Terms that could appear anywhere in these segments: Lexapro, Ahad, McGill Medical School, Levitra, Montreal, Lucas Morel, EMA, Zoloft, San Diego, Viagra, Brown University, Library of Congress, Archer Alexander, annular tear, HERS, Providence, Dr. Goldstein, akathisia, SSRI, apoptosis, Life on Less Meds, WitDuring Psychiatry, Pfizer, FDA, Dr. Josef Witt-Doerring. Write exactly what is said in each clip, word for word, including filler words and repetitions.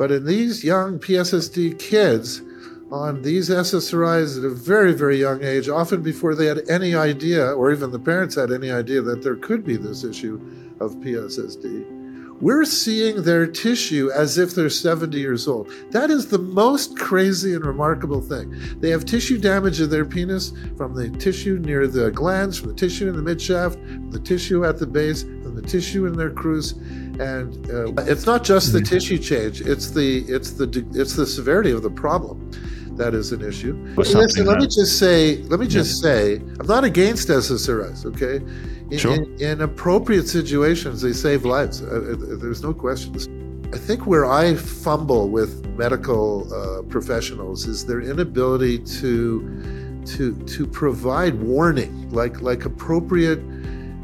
But in these young P S S D kids, on these S S R Is at a very, very young age, often before they had any idea, or even the parents had any idea, that there could be this issue of P S S D, we're seeing their tissue as if they're seventy years old. That is the most crazy and remarkable thing. They have tissue damage in their penis from the tissue near the glands, from the tissue in the midshaft, from the tissue at the base, from the tissue in their cruise. And uh, it's not just the tissue change, it's the, it's the, it's the severity of the problem. That is an issue. Listen, let me just say, let me just yeah. say, I'm not against S S R Is, okay? In, sure. in, in appropriate situations, they save lives. Uh, there's no questions. I think where I fumble with medical uh, professionals is their inability to, to, to provide warning, like, like appropriate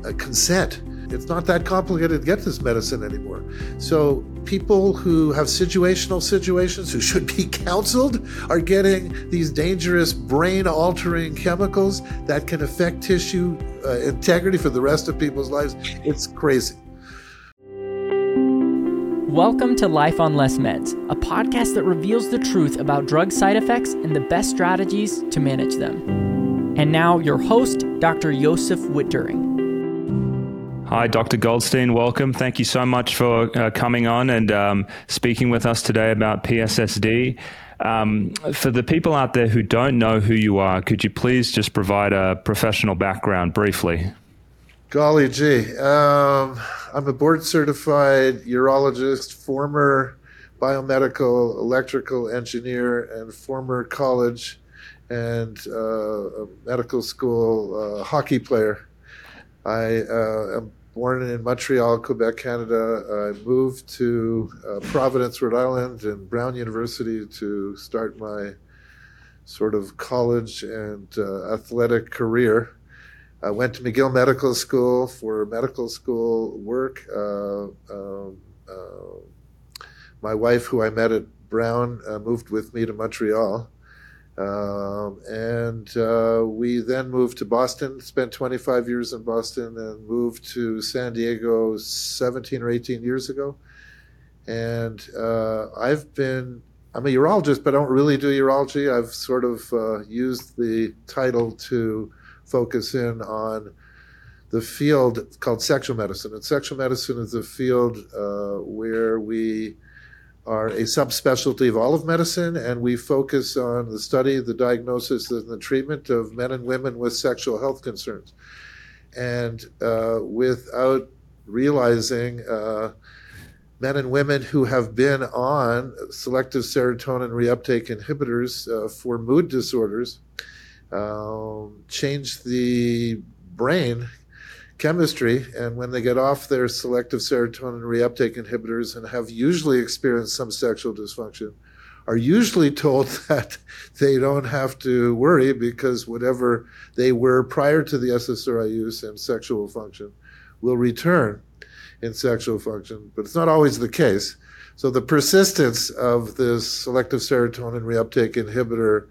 uh, consent. It's not that complicated to get this medicine anymore. So people who have situational situations, who should be counseled, are getting these dangerous brain-altering chemicals that can affect tissue uh, integrity for the rest of people's lives. It's crazy. Welcome to Life on Less Meds, a podcast that reveals the truth about drug side effects and the best strategies to manage them. And now your host, Doctor Josef Witt-Doerring. Hi, Doctor Goldstein. Welcome. Thank you so much for uh, coming on and um, speaking with us today about P S S D. Um, for the people out there who don't know who you are, could you please just provide a professional background briefly? Golly gee. Um, I'm a board-certified urologist, former biomedical electrical engineer, and former college and uh, medical school uh, hockey player. I uh, am born in Montreal, Quebec, Canada. I moved to uh, Providence, Rhode Island, and Brown University to start my sort of college and uh, athletic career. I went to McGill Medical School for medical school work. Uh, uh, uh, my wife, who I met at Brown, uh, moved with me to Montreal. Um, and uh, we then moved to Boston, spent twenty-five years in Boston, and moved to San Diego seventeen or eighteen years ago. And uh, I've been, I'm a urologist, but I don't really do urology. I've sort of uh, used the title to focus in on the field called sexual medicine. And sexual medicine is a field uh, where we are a subspecialty of all of medicine, and we focus on the study, the diagnosis, and the treatment of men and women with sexual health concerns. And uh, without realizing, uh, men and women who have been on selective serotonin reuptake inhibitors uh, for mood disorders um, change the brain chemistry, and when they get off their selective serotonin reuptake inhibitors and have usually experienced some sexual dysfunction, are usually told that they don't have to worry because whatever they were prior to the S S R I use in sexual function will return in sexual function, but it's not always the case. So the persistence of this selective serotonin reuptake inhibitor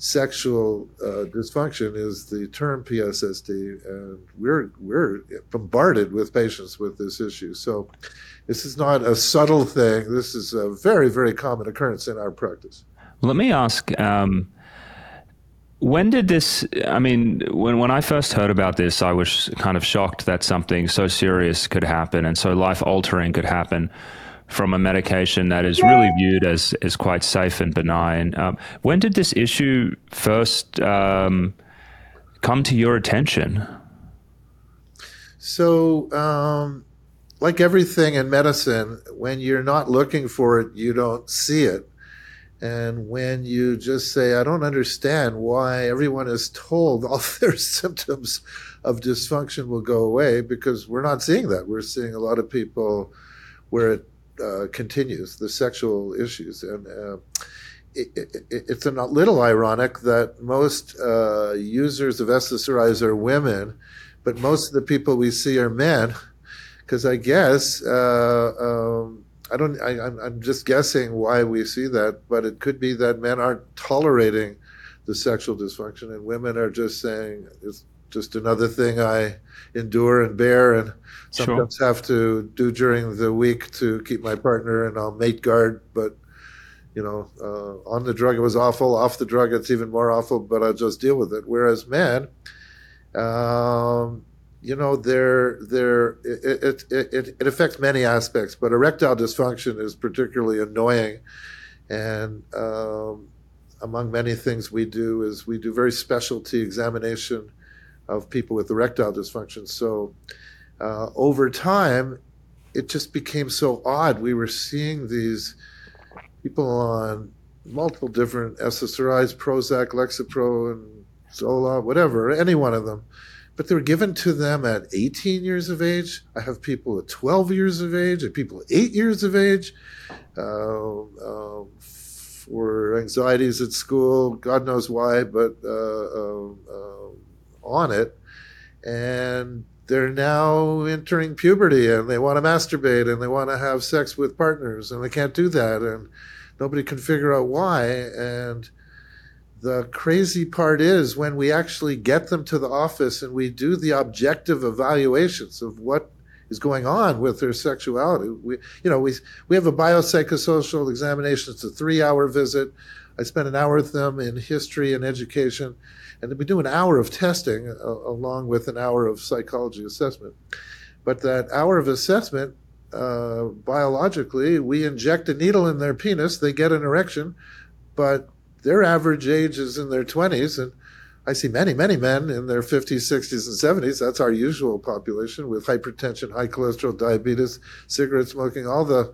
sexual uh, dysfunction is the term P S S D, and we're we're bombarded with patients with this issue. So this is not a subtle thing. This is a very, very common occurrence in our practice. Let me ask, um, when did this, I mean, when, when I first heard about this, I was kind of shocked that something so serious could happen and so life-altering could happen from a medication that is really viewed as, as quite safe and benign. Um, when did this issue first um, come to your attention? So, um, like everything in medicine, when you're not looking for it, you don't see it. And when you just say, I don't understand why everyone is told all their symptoms of dysfunction will go away, because we're not seeing that. We're seeing a lot of people where it Uh, continues, the sexual issues. And uh, it, it, it's a little ironic that most uh, users of S S R Is are women, but most of the people we see are men, because I guess, uh, um, I don't, I, I'm, I'm just guessing why we see that, but it could be that men aren't tolerating the sexual dysfunction and women are just saying, it's just another thing I endure and bear, and sometimes sure. have to do during the week to keep my partner and I'll mate guard. But, you know, uh, on the drug it was awful. Off the drug it's even more awful, but I'll just deal with it. Whereas men, um, you know, they're, they're, it, it, it, it affects many aspects, but erectile dysfunction is particularly annoying. And um, among many things we do is we do very specialty examination of people with erectile dysfunction. So uh, over time, it just became so odd. We were seeing these people on multiple different S S R Is, Prozac, Lexapro, and Zoloft, whatever, any one of them. But they were given to them at eighteen years of age. I have people at twelve years of age, and people at eight years of age uh, uh, for anxieties at school, God knows why, but uh, uh, uh, on it, and they're now entering puberty and they want to masturbate and they want to have sex with partners and they can't do that and nobody can figure out why. And the crazy part is when we actually get them to the office and we do the objective evaluations of what is going on with their sexuality. We, you know, we we have a biopsychosocial examination. It's a three-hour visit. I spend an hour with them in history and education, and then we do an hour of testing uh, along with an hour of psychology assessment. But that hour of assessment, uh, biologically, we inject a needle in their penis. They get an erection, but their average age is in their twenties, and I see many, many men in their fifties, sixties, and seventies. That's our usual population with hypertension, high cholesterol, diabetes, cigarette smoking, all the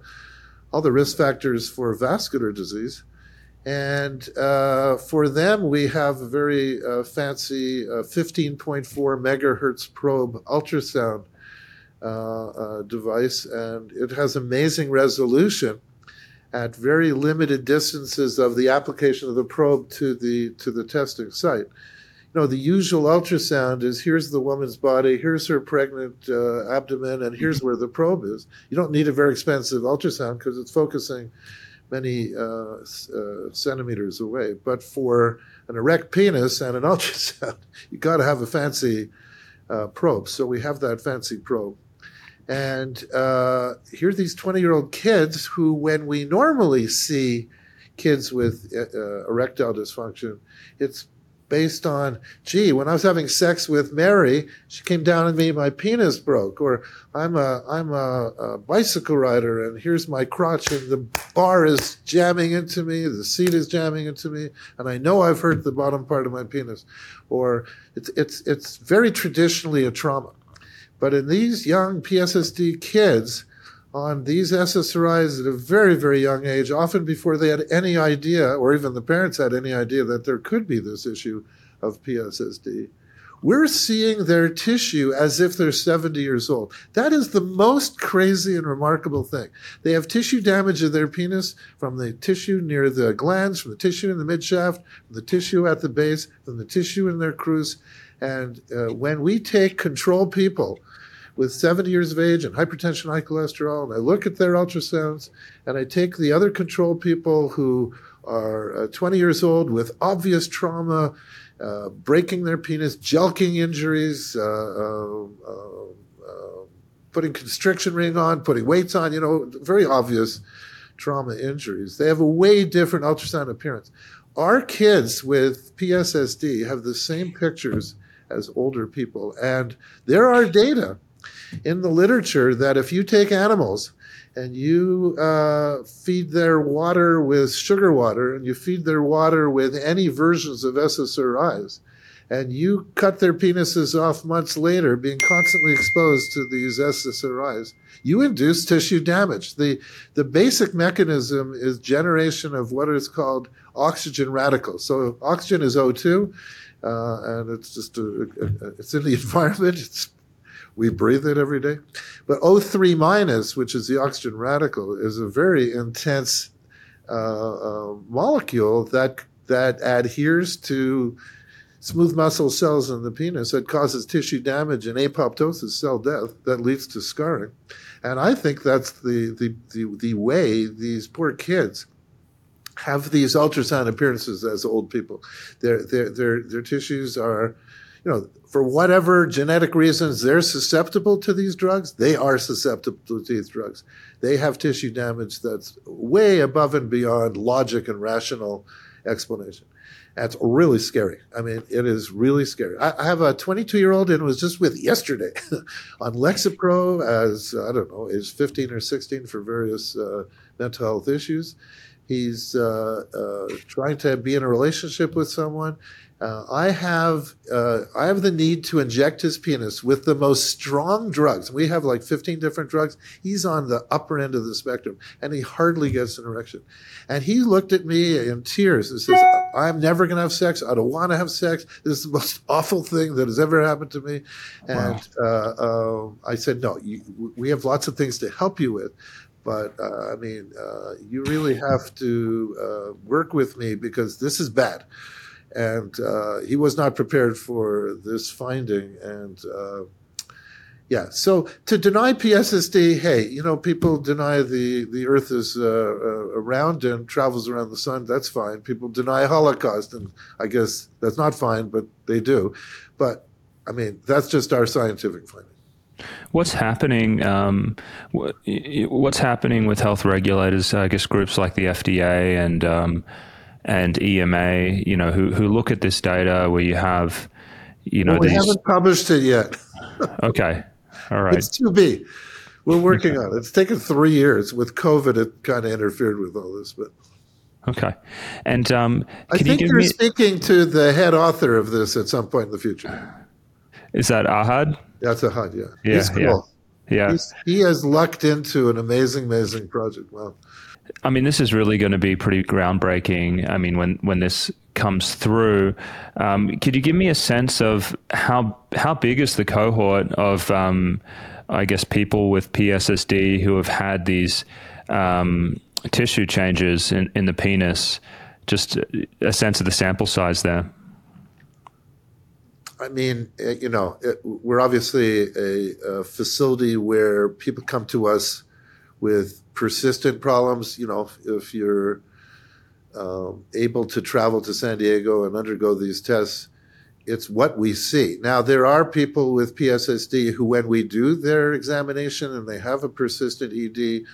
all the risk factors for vascular disease. And uh, for them, we have a very uh, fancy uh, fifteen point four megahertz probe ultrasound uh, uh, device, and it has amazing resolution at very limited distances of the application of the probe to the to the testing site. You know, the usual ultrasound is here's the woman's body, here's her pregnant uh, abdomen, and here's where the probe is. You don't need a very expensive ultrasound because it's focusing many uh, uh, centimeters away. But for an erect penis and an ultrasound, you got to have a fancy uh, probe. So we have that fancy probe. And uh, here are these twenty-year-old kids who, when we normally see kids with uh, erectile dysfunction, it's based on, gee, when I was having sex with Mary, she came down on me, my penis broke, or I'm a I'm a, a bicycle rider, and here's my crotch, and the bar is jamming into me, the seat is jamming into me, and I know I've hurt the bottom part of my penis, or it's it's it's very traditionally a trauma, but in these young P S S D kids, on these S S R Is at a very, very young age, often before they had any idea, or even the parents had any idea that there could be this issue of P S S D. We're seeing their tissue as if they're seventy years old. That is the most crazy and remarkable thing. They have tissue damage in their penis from the tissue near the glands, from the tissue in the midshaft, from the tissue at the base, from the tissue in their cruise. And uh, when we take control people with seventy years of age and hypertension, high cholesterol, and I look at their ultrasounds, and I take the other control people who are uh, twenty years old with obvious trauma, uh, breaking their penis, jelking injuries, uh, uh, uh, uh, putting constriction ring on, putting weights on, you know, very obvious trauma injuries. They have a way different ultrasound appearance. Our kids with P S S D have the same pictures as older people, and there are data in the literature that if you take animals and you uh, feed their water with sugar water and you feed their water with any versions of S S R Is and you cut their penises off months later being constantly exposed to these S S R Is, you induce tissue damage. The, the basic mechanism is generation of what is called oxygen radicals. So oxygen is O two uh, and it's just a, a, it's in the environment. It's We breathe it every day. But O three minus, which is the oxygen radical, is a very intense uh, uh, molecule that that adheres to smooth muscle cells in the penis that causes tissue damage and apoptosis, cell death, that leads to scarring. And I think that's the the the, the way these poor kids have these ultrasound appearances as old people. Their their their, their tissues are you know, for whatever genetic reasons, they're susceptible to these drugs. They are susceptible to these drugs. They have tissue damage that's way above and beyond logic and rational explanation. That's really scary. I mean, it is really scary. I, I have a twenty-two-year-old and was just with yesterday on Lexapro as, I don't know, age fifteen or sixteen for various uh, mental health issues. He's uh, uh, trying to be in a relationship with someone. Uh, I have uh, I have the need to inject his penis with the most strong drugs. We have like fifteen different drugs. He's on the upper end of the spectrum, and he hardly gets an erection. And he looked at me in tears and says, I'm never going to have sex. I don't want to have sex. This is the most awful thing that has ever happened to me. Wow. And uh, uh, I said, no, you, we have lots of things to help you with. But, uh, I mean, uh, you really have to uh, work with me because this is bad. And uh, he was not prepared for this finding. And, uh, yeah, so to deny P S S D, hey, you know, people deny the, the earth is uh, uh, around and travels around the sun. That's fine. People deny Holocaust, and I guess that's not fine, but they do. But, I mean, that's just our scientific finding. What's happening? Um, what, what's happening with health regulators? I guess groups like the F D A and um, and E M A, you know, who who look at this data where you have, you know, well, we these... haven't published it yet. Okay, all right. It's two B. We're working okay. on it. It's taken three years. With COVID, it kind of interfered with all this, but. Okay, and um, I can think you give they're me... speaking to the head author of this at some point in the future. Is that Ahad? That's Ahad, yeah. Yeah, He's cool. yeah. yeah. He's, he has lucked into an amazing, amazing project. Wow. I mean, this is really going to be pretty groundbreaking. I mean, when, when this comes through, um, could you give me a sense of how how big is the cohort of, um, I guess, people with P S S D who have had these um, tissue changes in, in the penis? Just a sense of the sample size there. I mean, you know, it, we're obviously a, a facility where people come to us with persistent problems. You know, if, if you're um, able to travel to San Diego and undergo these tests, it's what we see. Now, there are people with P S S D who, when we do their examination and they have a persistent E D,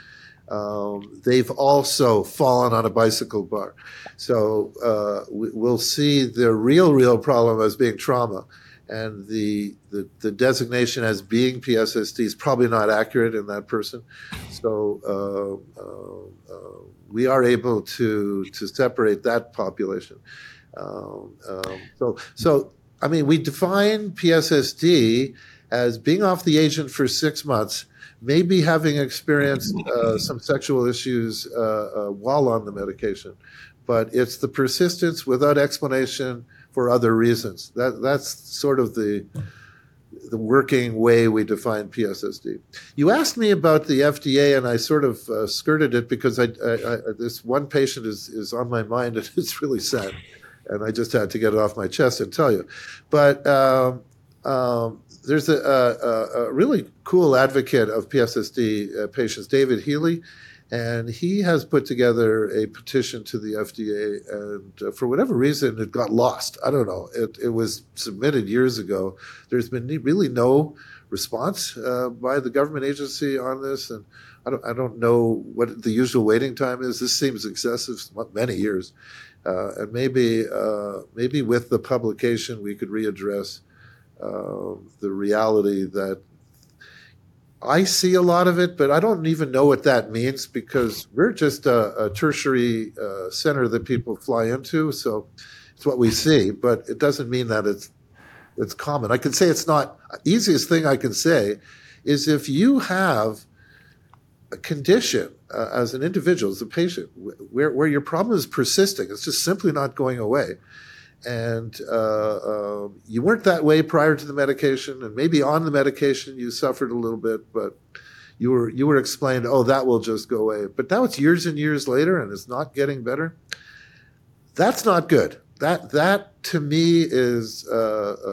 Um, they've also fallen on a bicycle bar. So uh, we, we'll see the real, real problem as being trauma. And the, the, the designation as being P S S D is probably not accurate in that person. So uh, uh, uh, we are able to, to separate that population. Um, um, so, so, I mean, we define P S S D as being off the agent for six months, maybe having experienced uh, some sexual issues uh, uh, while on the medication. But it's the persistence without explanation for other reasons. That, that's sort of the, the working way we define P S S D. You asked me about the F D A, and I sort of uh, skirted it because I, I, I, this one patient is, is on my mind, and it's really sad. And I just had to get it off my chest and tell you. But... Um, um, There's a, a, a really cool advocate of P S S D uh, patients, David Healy, and he has put together a petition to the F D A, and uh, for whatever reason, it got lost. I don't know. It, it was submitted years ago. There's been really no response uh, by the government agency on this, and I don't, I don't know what the usual waiting time is. This seems excessive, many years. Uh, and maybe, uh, maybe with the publication, we could readdress Uh, the reality that I see a lot of it, but I don't even know what that means because we're just a, a tertiary uh, center that people fly into, so it's what we see. But it doesn't mean that it's it's common. I can say it's not. Easiest thing I can say is if you have a condition uh, as an individual, as a patient, where where your problem is persisting, it's just simply not going away. And uh, uh, you weren't that way prior to the medication, and maybe on the medication you suffered a little bit, but you were you were explained, oh, that will just go away. But now it's years and years later, and it's not getting better. That's not good. That that to me is uh, uh,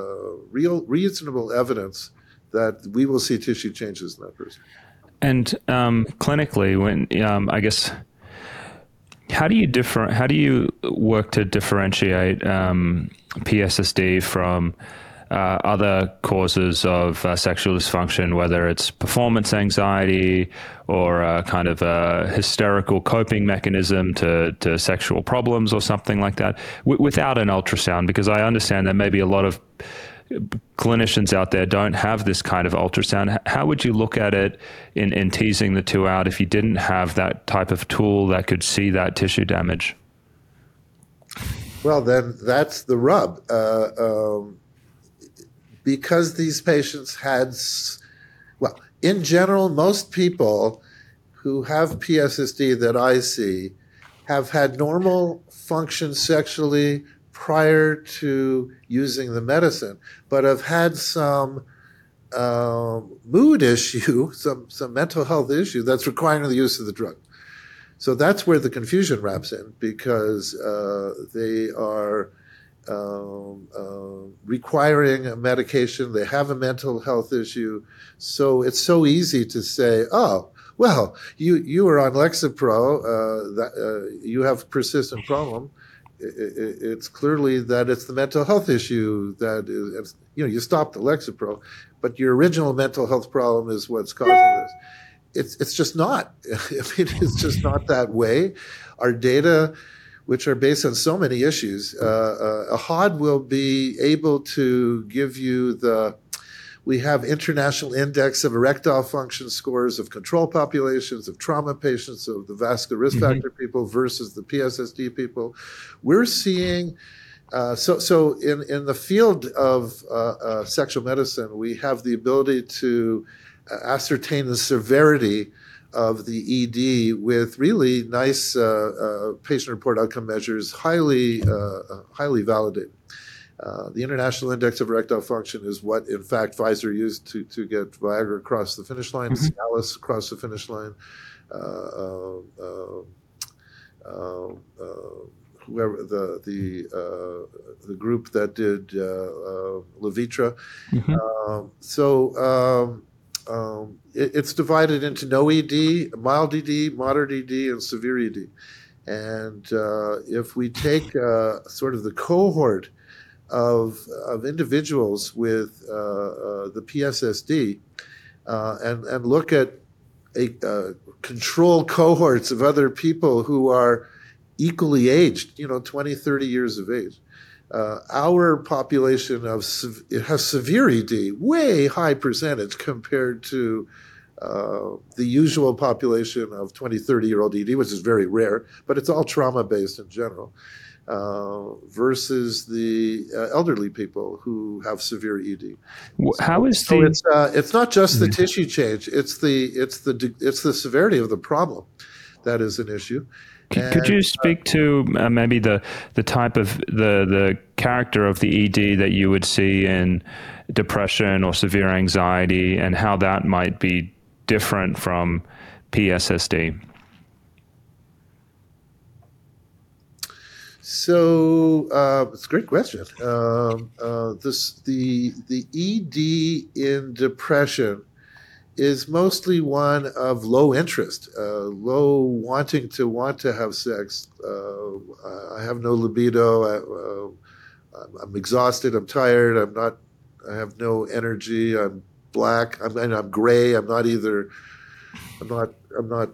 real reasonable evidence that we will see tissue changes in that person. And um, clinically, when um, I guess. How do you differ, How do you work to differentiate um, P S S D from uh, other causes of uh, sexual dysfunction, whether it's performance anxiety or uh, kind of a hysterical coping mechanism to, to sexual problems or something like that, w- without an ultrasound, because I understand that maybe a lot of clinicians out there don't have this kind of ultrasound. How would you look at it in, in teasing the two out if you didn't have that type of tool that could see that tissue damage? Well, then that's the rub. Uh, um, because these patients had, well, in general, most people who have P S S D that I see have had normal function sexually prior to using the medicine, but have had some uh, mood issue, some, some mental health issue that's requiring the use of the drug. So that's where the confusion wraps in, because uh, they are um, uh, requiring a medication, they have a mental health issue, so it's so easy to say, oh, well, you, you were on Lexapro, uh, that, uh, you have a persistent problem. It's clearly that it's the mental health issue that is, you know, you stopped the Lexapro, but your original mental health problem is what's causing this. It's it's just not. I mean, it's just not that way. Our data, which are based on so many issues, uh, uh, Ahad will be able to give you the. We have International Index of Erectile Function scores of control populations, of trauma patients, of the vascular risk mm-hmm. factor people versus the P S S D people. We're seeing, uh, so so in, in the field of uh, uh, sexual medicine, we have the ability to uh, ascertain the severity of the E D with really nice uh, uh, patient-reported outcome measures, highly uh, highly validated. Uh, the International Index of Erectile Function is what, in fact, Pfizer used to, to get Viagra across the finish line, mm-hmm. Cialis across the finish line, uh, uh, uh, uh, whoever the the uh, the group that did uh, uh, Levitra. Mm-hmm. Um, so um, um, it, it's divided into no E D, mild E D, moderate E D, and severe E D. And uh, if we take uh, sort of the cohort of of individuals with uh, uh, the P S S D uh, and, and look at a, uh, control cohorts of other people who are equally aged, you know, twenty, thirty years of age. Uh, our population of sev- it has severe E D, way high percentage compared to uh, the usual population of twenty, thirty-year-old E D, which is very rare, but it's all trauma-based in general. Uh, versus the uh, elderly people who have severe E D. How is so, the? So it's, uh, it's not just the mm-hmm. tissue change; it's the it's the it's the severity of the problem that is an issue. C- and, could you speak uh, to uh, maybe the the type of the the character of the E D that you would see in depression or severe anxiety, and how that might be different from P S S D? So uh, it's a great question. Um, uh, this, the the E D in depression is mostly one of low interest, uh, low wanting to want to have sex. Uh, I have no libido. I, uh, I'm exhausted. I'm tired. I'm not. I have no energy. I'm black. I'm and I'm gray. I'm not either. I'm not. I'm not.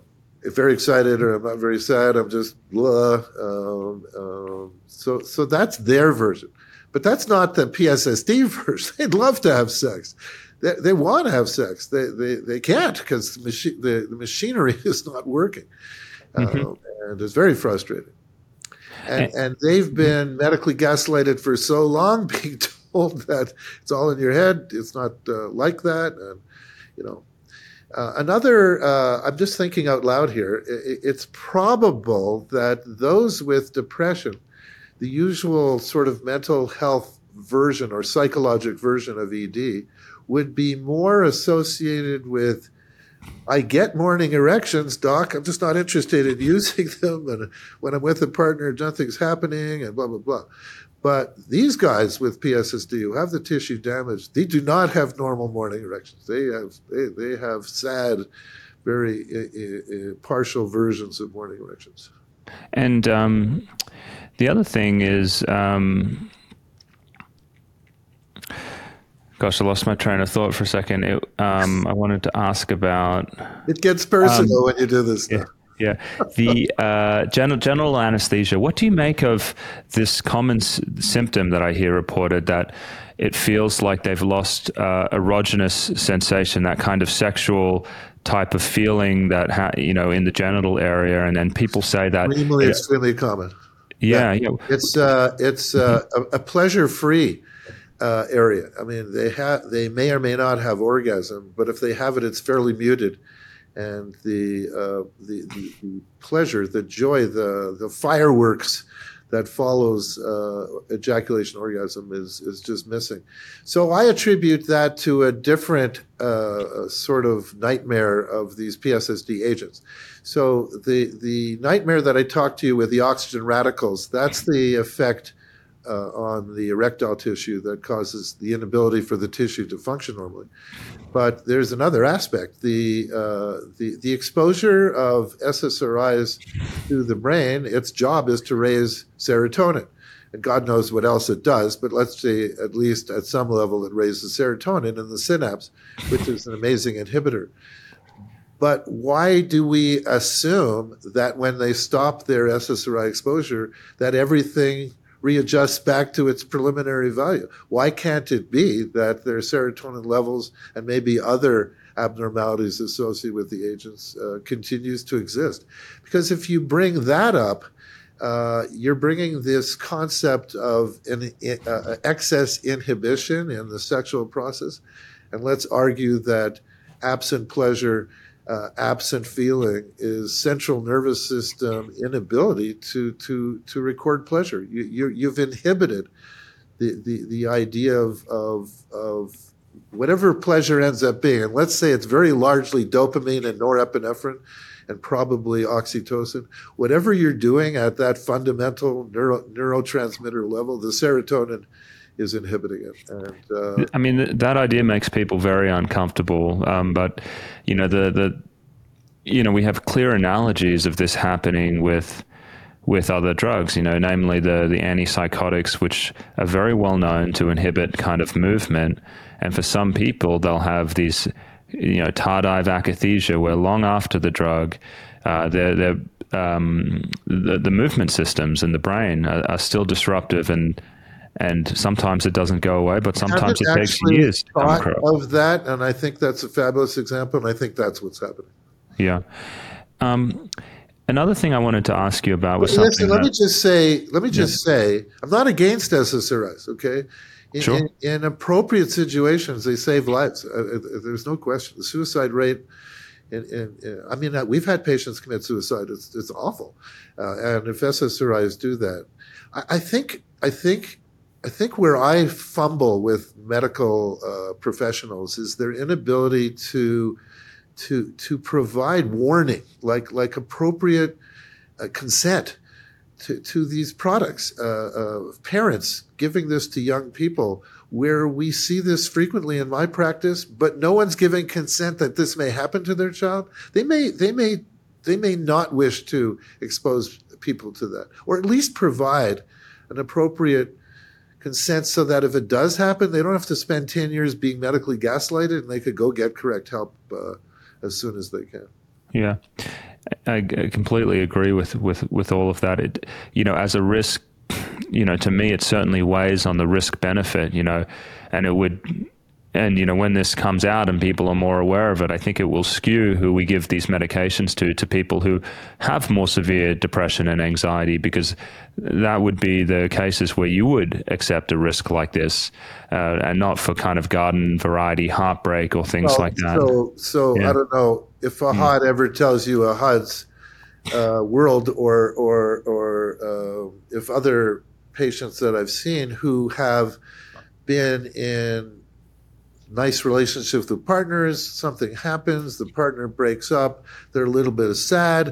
very excited or I'm not very sad, I'm just blah. Um, um, so so that's their version. But that's not the P S S D version. They'd love to have sex. They, they want to have sex. They they, they can't because the, machi- the, the machinery is not working. Mm-hmm. Um, and it's very frustrating. And, and they've been medically gaslighted for so long, being told that it's all in your head, it's not uh, like that, and, you know, Uh, another, uh, I'm just thinking out loud here, it, it's probable that those with depression, the usual sort of mental health version or psychologic version of E D, would be more associated with, I get morning erections, doc, I'm just not interested in using them, and when I'm with a partner, nothing's happening, and blah, blah, blah. But these guys with P S S D who have the tissue damage, they do not have normal morning erections. They have they, they have sad, very uh, uh, partial versions of morning erections. And um, the other thing is um, Gosh, I lost my train of thought for a second. It, um, I wanted to ask about... It gets personal um, when you do this stuff. Yeah. yeah. The uh, general, general anesthesia. What do you make of this common s- symptom that I hear reported, that it feels like they've lost uh, erogenous sensation, that kind of sexual type of feeling that, ha- you know, in the genital area? And then people say that... Extremely, it, extremely common. Yeah. yeah. It's, uh, it's uh, a, a pleasure-free Uh, area. I mean, they have, they may or may not have orgasm, but if they have it, it's fairly muted, and the uh, the, the, the pleasure, the joy, the the fireworks that follows uh, ejaculation orgasm is is just missing. So I attribute that to a different uh, sort of nightmare of these P S S D agents. So the the nightmare that I talked to you with, the oxygen radicals, that's the effect Uh, on the erectile tissue that causes the inability for the tissue to function normally. But there's another aspect. The uh, the, the exposure of S S R Is to the brain, its job is to raise serotonin. And God knows what else it does, but let's say at least at some level it raises serotonin in the synapse, which is an amazing inhibitor. But why do we assume that when they stop their S S R I exposure, that everything readjusts back to its preliminary value? Why can't it be that their serotonin levels and maybe other abnormalities associated with the agents uh, continues to exist? Because if you bring that up, uh, you're bringing this concept of an uh, excess inhibition in the sexual process. And let's argue that absent pleasure, Uh, absent feeling is central nervous system inability to to to record pleasure. You, you you've inhibited the the the idea of of of whatever pleasure ends up being. And let's say it's very largely dopamine and norepinephrine, and probably oxytocin. Whatever you're doing at that fundamental neuro, neurotransmitter level, the serotonin is inhibiting it. And, uh, I mean, th- that idea makes people very uncomfortable. Um, but, you know, the, the, you know, we have clear analogies of this happening with, with other drugs, you know, namely the, the antipsychotics, which are very well known to inhibit kind of movement. And for some people, they'll have these, you know, tardive akathisia, where long after the drug, uh, they're, they're, um, the, the movement systems in the brain are, are still disruptive, and, And sometimes it doesn't go away, but sometimes it takes years to come across. Of that, and I think that's a fabulous example, and I think that's what's happening. Yeah. Um, another thing I wanted to ask you about was something. Listen, let me just say, let me just say, I'm not against S S R Is, okay? In, sure. in, in appropriate situations, they save lives. Uh, there's no question. The suicide rate. And, and, and, I mean, we've had patients commit suicide. It's, it's awful. Uh, and if S S R Is do that, I, I think, I think. I think where I fumble with medical uh, professionals is their inability to to to provide warning, like like appropriate uh, consent to to these products. Uh, uh, parents giving this to young people, where we see this frequently in my practice, but no one's giving consent that this may happen to their child. They may they may they may not wish to expose people to that, or at least provide an appropriate consent so that if it does happen, they don't have to spend ten years being medically gaslighted, and they could go get correct help uh, as soon as they can. Yeah, I, I completely agree with, with, with all of that. It, you know, as a risk, you know, to me, it certainly weighs on the risk benefit, you know, and it would, and, you know, when this comes out and people are more aware of it, I think it will skew who we give these medications to, to people who have more severe depression and anxiety, because that would be the cases where you would accept a risk like this, uh, and not for kind of garden variety heartbreak or things well, like that. So, so yeah. I don't know if Ahad yeah. ever tells you Ahad's uh, world, or, or, or uh, if other patients that I've seen who have been in nice relationship with partners, something happens, the partner breaks up, they're a little bit sad,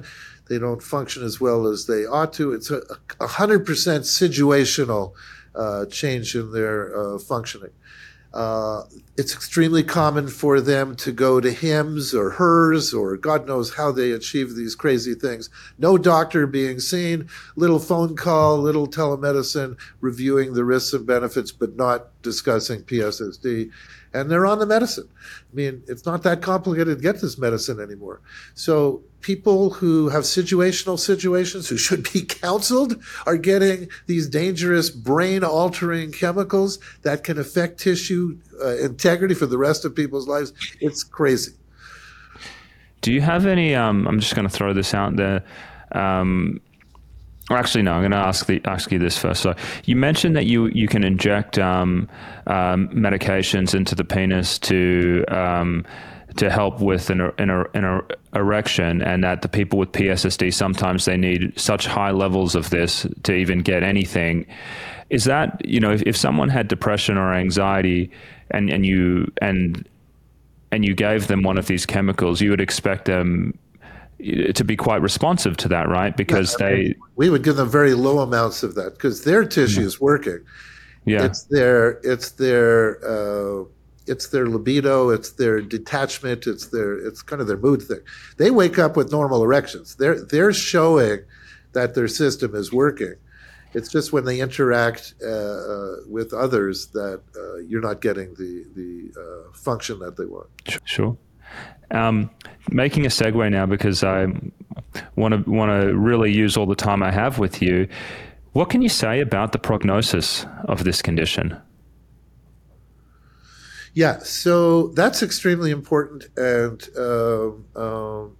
they don't function as well as they ought to. It's a one hundred percent situational uh, change in their uh, functioning. Uh, it's extremely common for them to go to HIMS or HERS, or God knows how they achieve these crazy things. No doctor being seen, little phone call, little telemedicine, reviewing the risks and benefits, but not discussing P S S D. and they're on the medicine. I mean, it's not that complicated to get this medicine anymore. So people who have situational situations, who should be counseled, are getting these dangerous brain-altering chemicals that can affect tissue uh, integrity for the rest of people's lives. It's crazy. Do you have any, um, I'm just going to throw this out there, um, or actually, no, I'm going to ask the, ask you this first. So you mentioned that you, you can inject um, um, medications into the penis to um, to help with an, an, an erection, and that the people with P S S D, sometimes they need such high levels of this to even get anything. Is that, you know, if, if someone had depression or anxiety and, and you and and you gave them one of these chemicals, you would expect them to be quite responsive to that, right? Because yeah, I mean, they... we would give them very low amounts of that because their tissue is working. Yeah. It's their, it's their, uh, it's their libido, it's their detachment, it's their, it's kind of their mood thing. They wake up with normal erections. They're, they're showing that their system is working. It's just when they interact uh, with others that uh, you're not getting the, the uh, function that they want. Sure. Um, making a segue now, because I want to want to really use all the time I have with you. What can you say about the prognosis of this condition? Yeah, so that's extremely important, and um, um,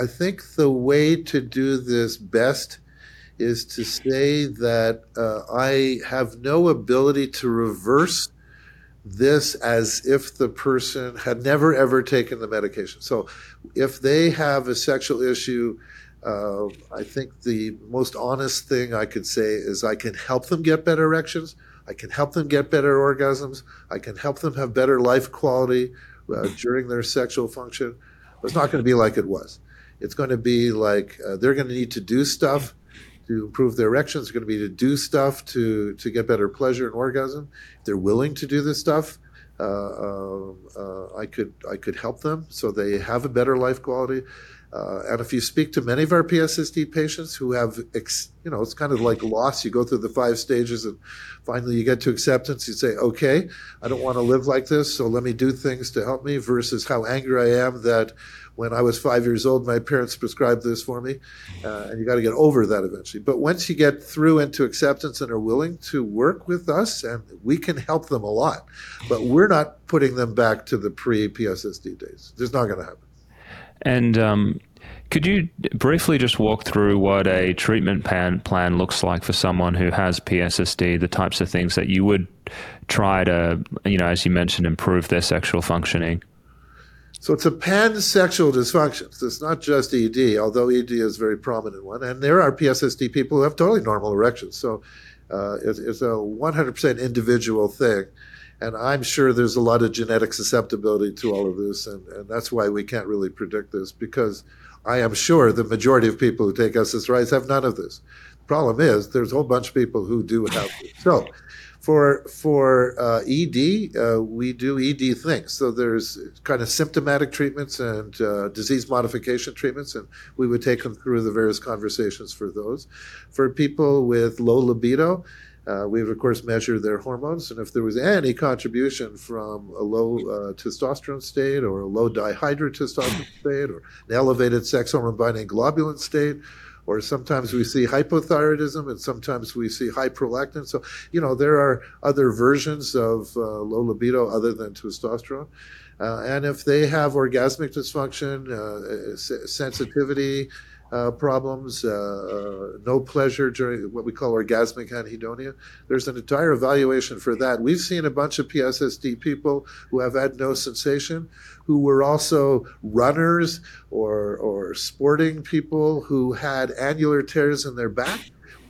I think the way to do this best is to say that uh, I have no ability to reverse this as if the person had never, ever taken the medication. So if they have a sexual issue, uh, I think the most honest thing I could say is I can help them get better erections. I can help them get better orgasms. I can help them have better life quality uh, during their sexual function. But it's not going to be like it was. It's going to be like uh, they're going to need to do stuff to improve their erections. It's going to be to do stuff to, to get better pleasure and orgasm. If they're willing to do this stuff, uh, um, uh, I could I could help them so they have a better life quality. Uh, and if you speak to many of our P S S D patients who have, ex, you know, it's kind of like loss. You go through the five stages and finally you get to acceptance. You say, okay, I don't want to live like this, so let me do things to help me, versus how angry I am that when I was five years old, my parents prescribed this for me. Uh, and you got to get over that eventually. But once you get through into acceptance and are willing to work with us, and we can help them a lot, but we're not putting them back to the pre-P S S D days. It's not going to happen. And um, could you briefly just walk through what a treatment plan, plan looks like for someone who has P S S D, the types of things that you would try to, you know, as you mentioned, improve their sexual functioning? So it's a pansexual dysfunction. So it's not just E D, although E D is a very prominent one. And there are P S S D people who have totally normal erections. So uh, it's, it's a one hundred percent individual thing. And I'm sure there's a lot of genetic susceptibility to all of this, and, and that's why we can't really predict this, because I am sure the majority of people who take S S R Is have none of this. The problem is there's a whole bunch of people who do have this. So for for uh, E D, uh, we do E D things. So there's kind of symptomatic treatments and uh, disease modification treatments, and we would take them through the various conversations for those. For people with low libido, Uh, we would, of course, measure their hormones, and if there was any contribution from a low uh, testosterone state or a low dihydrotestosterone state or an elevated sex hormone-binding globulin state, or sometimes we see hypothyroidism and sometimes we see high prolactin. So, you know, there are other versions of uh, low libido other than testosterone. Uh, and if they have orgasmic dysfunction, uh, s- sensitivity, Uh, problems, uh, uh, no pleasure during what we call orgasmic anhedonia. There's an entire evaluation for that. We've seen a bunch of P S S D people who have had no sensation, who were also runners or, or sporting people who had annular tears in their back.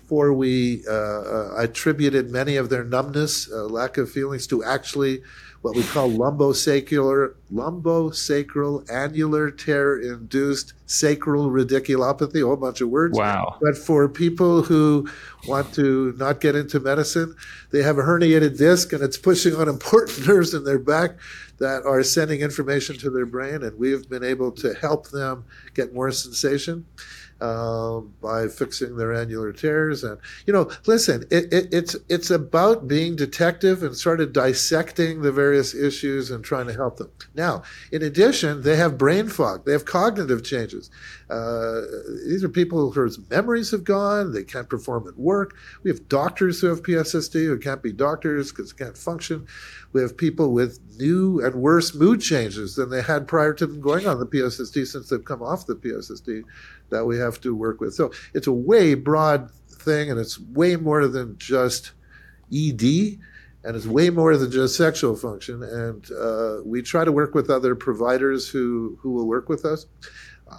Before we uh, uh, attributed many of their numbness, uh, lack of feelings, to actually what we call lumbosacral, lumbosacral annular tear-induced sacral radiculopathy, a whole bunch of words. Wow. But for people who want to not get into medicine, they have a herniated disc and it's pushing on important nerves in their back that are sending information to their brain, and we have been able to help them get more sensation. uh, by fixing their annular tears. And, you know, listen, it, it, it's it's about being detective and sort of dissecting the various issues and trying to help them. Now, in addition, they have brain fog. They have cognitive changes. Uh, these are people whose memories have gone. They can't perform at work. We have doctors who have P S S D who can't be doctors because they can't function. We have people with new and worse mood changes than they had prior to them going on the P S S D since they've come off the P S S D that we have to work with. So it's a way broad thing, and it's way more than just E D, and it's way more than just sexual function. And uh, we try to work with other providers who, who will work with us.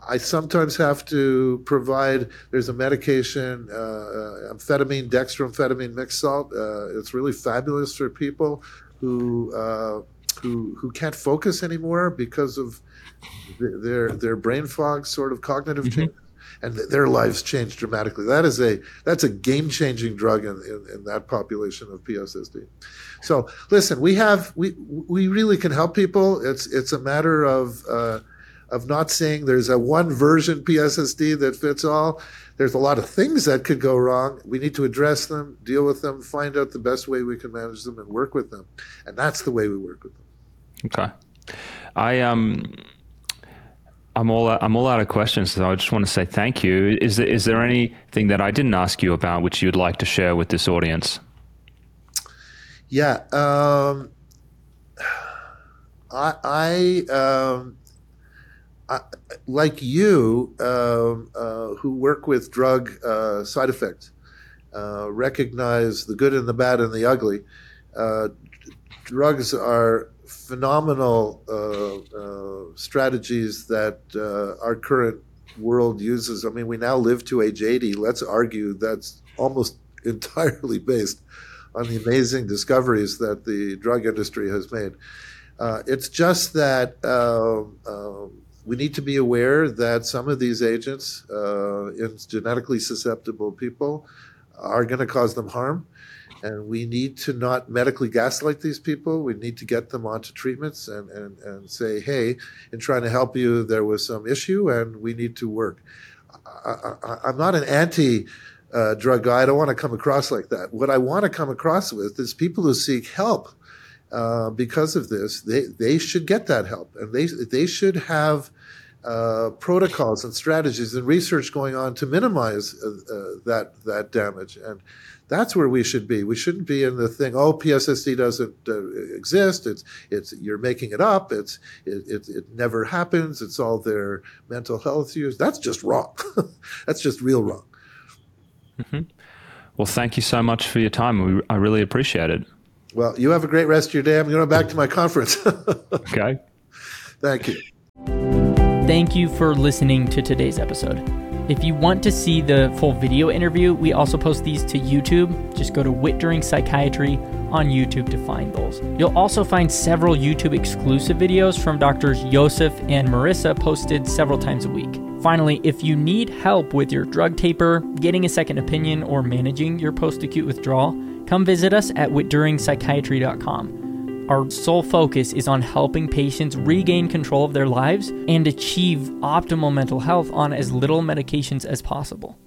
I sometimes have to provide, there's a medication, uh, amphetamine, dextroamphetamine, mixed salt. Uh, it's really fabulous for people who uh, who who can't focus anymore because of th- their their brain fog, sort of cognitive mm-hmm. change, and th- their lives change dramatically. That is a that's a game-changing drug in, in, in that population of P S S D. So listen, we have we we really can help people. It's it's a matter of. Uh, of not saying there's a one version P S S D that fits all. There's a lot of things that could go wrong. We need to address them, deal with them, find out the best way we can manage them and work with them. And that's the way we work with them. Okay. I, um, I'm all, I'm all out of questions. So I just want to say thank you. Is there, is there anything that I didn't ask you about, which you'd like to share with this audience? Yeah. Um, I, I, um, I, like you, um, uh, who work with drug uh, side effects, uh, recognize the good and the bad and the ugly. Uh, d- drugs are phenomenal uh, uh, strategies that uh, our current world uses. I mean, we now live to age eighty. Let's argue that's almost entirely based on the amazing discoveries that the drug industry has made. Uh, it's just that... Um, um, We need to be aware that some of these agents uh, in genetically susceptible people are going to cause them harm. And we need to not medically gaslight these people. We need to get them onto treatments and, and, and say, hey, in trying to help you, there was some issue and we need to work. I, I, I'm not an anti- uh, drug guy. I don't want to come across like that. What I want to come across with is people who seek help. Uh, because of this, they, they should get that help, and they they should have uh, protocols and strategies and research going on to minimize uh, uh, that that damage. And that's where we should be. We shouldn't be in the thing. Oh, P S S D doesn't uh, exist. It's it's you're making it up. It's it, it it never happens. It's all their mental health use. That's just wrong. That's just real wrong. Mm-hmm. Well, thank you so much for your time. We, I really appreciate it. Well, you have a great rest of your day. I'm going back to my conference. Okay. Thank you. Thank you for listening to today's episode. If you want to see the full video interview, we also post these to YouTube. Just go to WitDuring Psychiatry on YouTube to find those. You'll also find several YouTube exclusive videos from Doctors Josef and Marissa posted several times a week. Finally, if you need help with your drug taper, getting a second opinion, or managing your post-acute withdrawal, come visit us at wit during psychiatry dot com. Our sole focus is on helping patients regain control of their lives and achieve optimal mental health on as little medications as possible.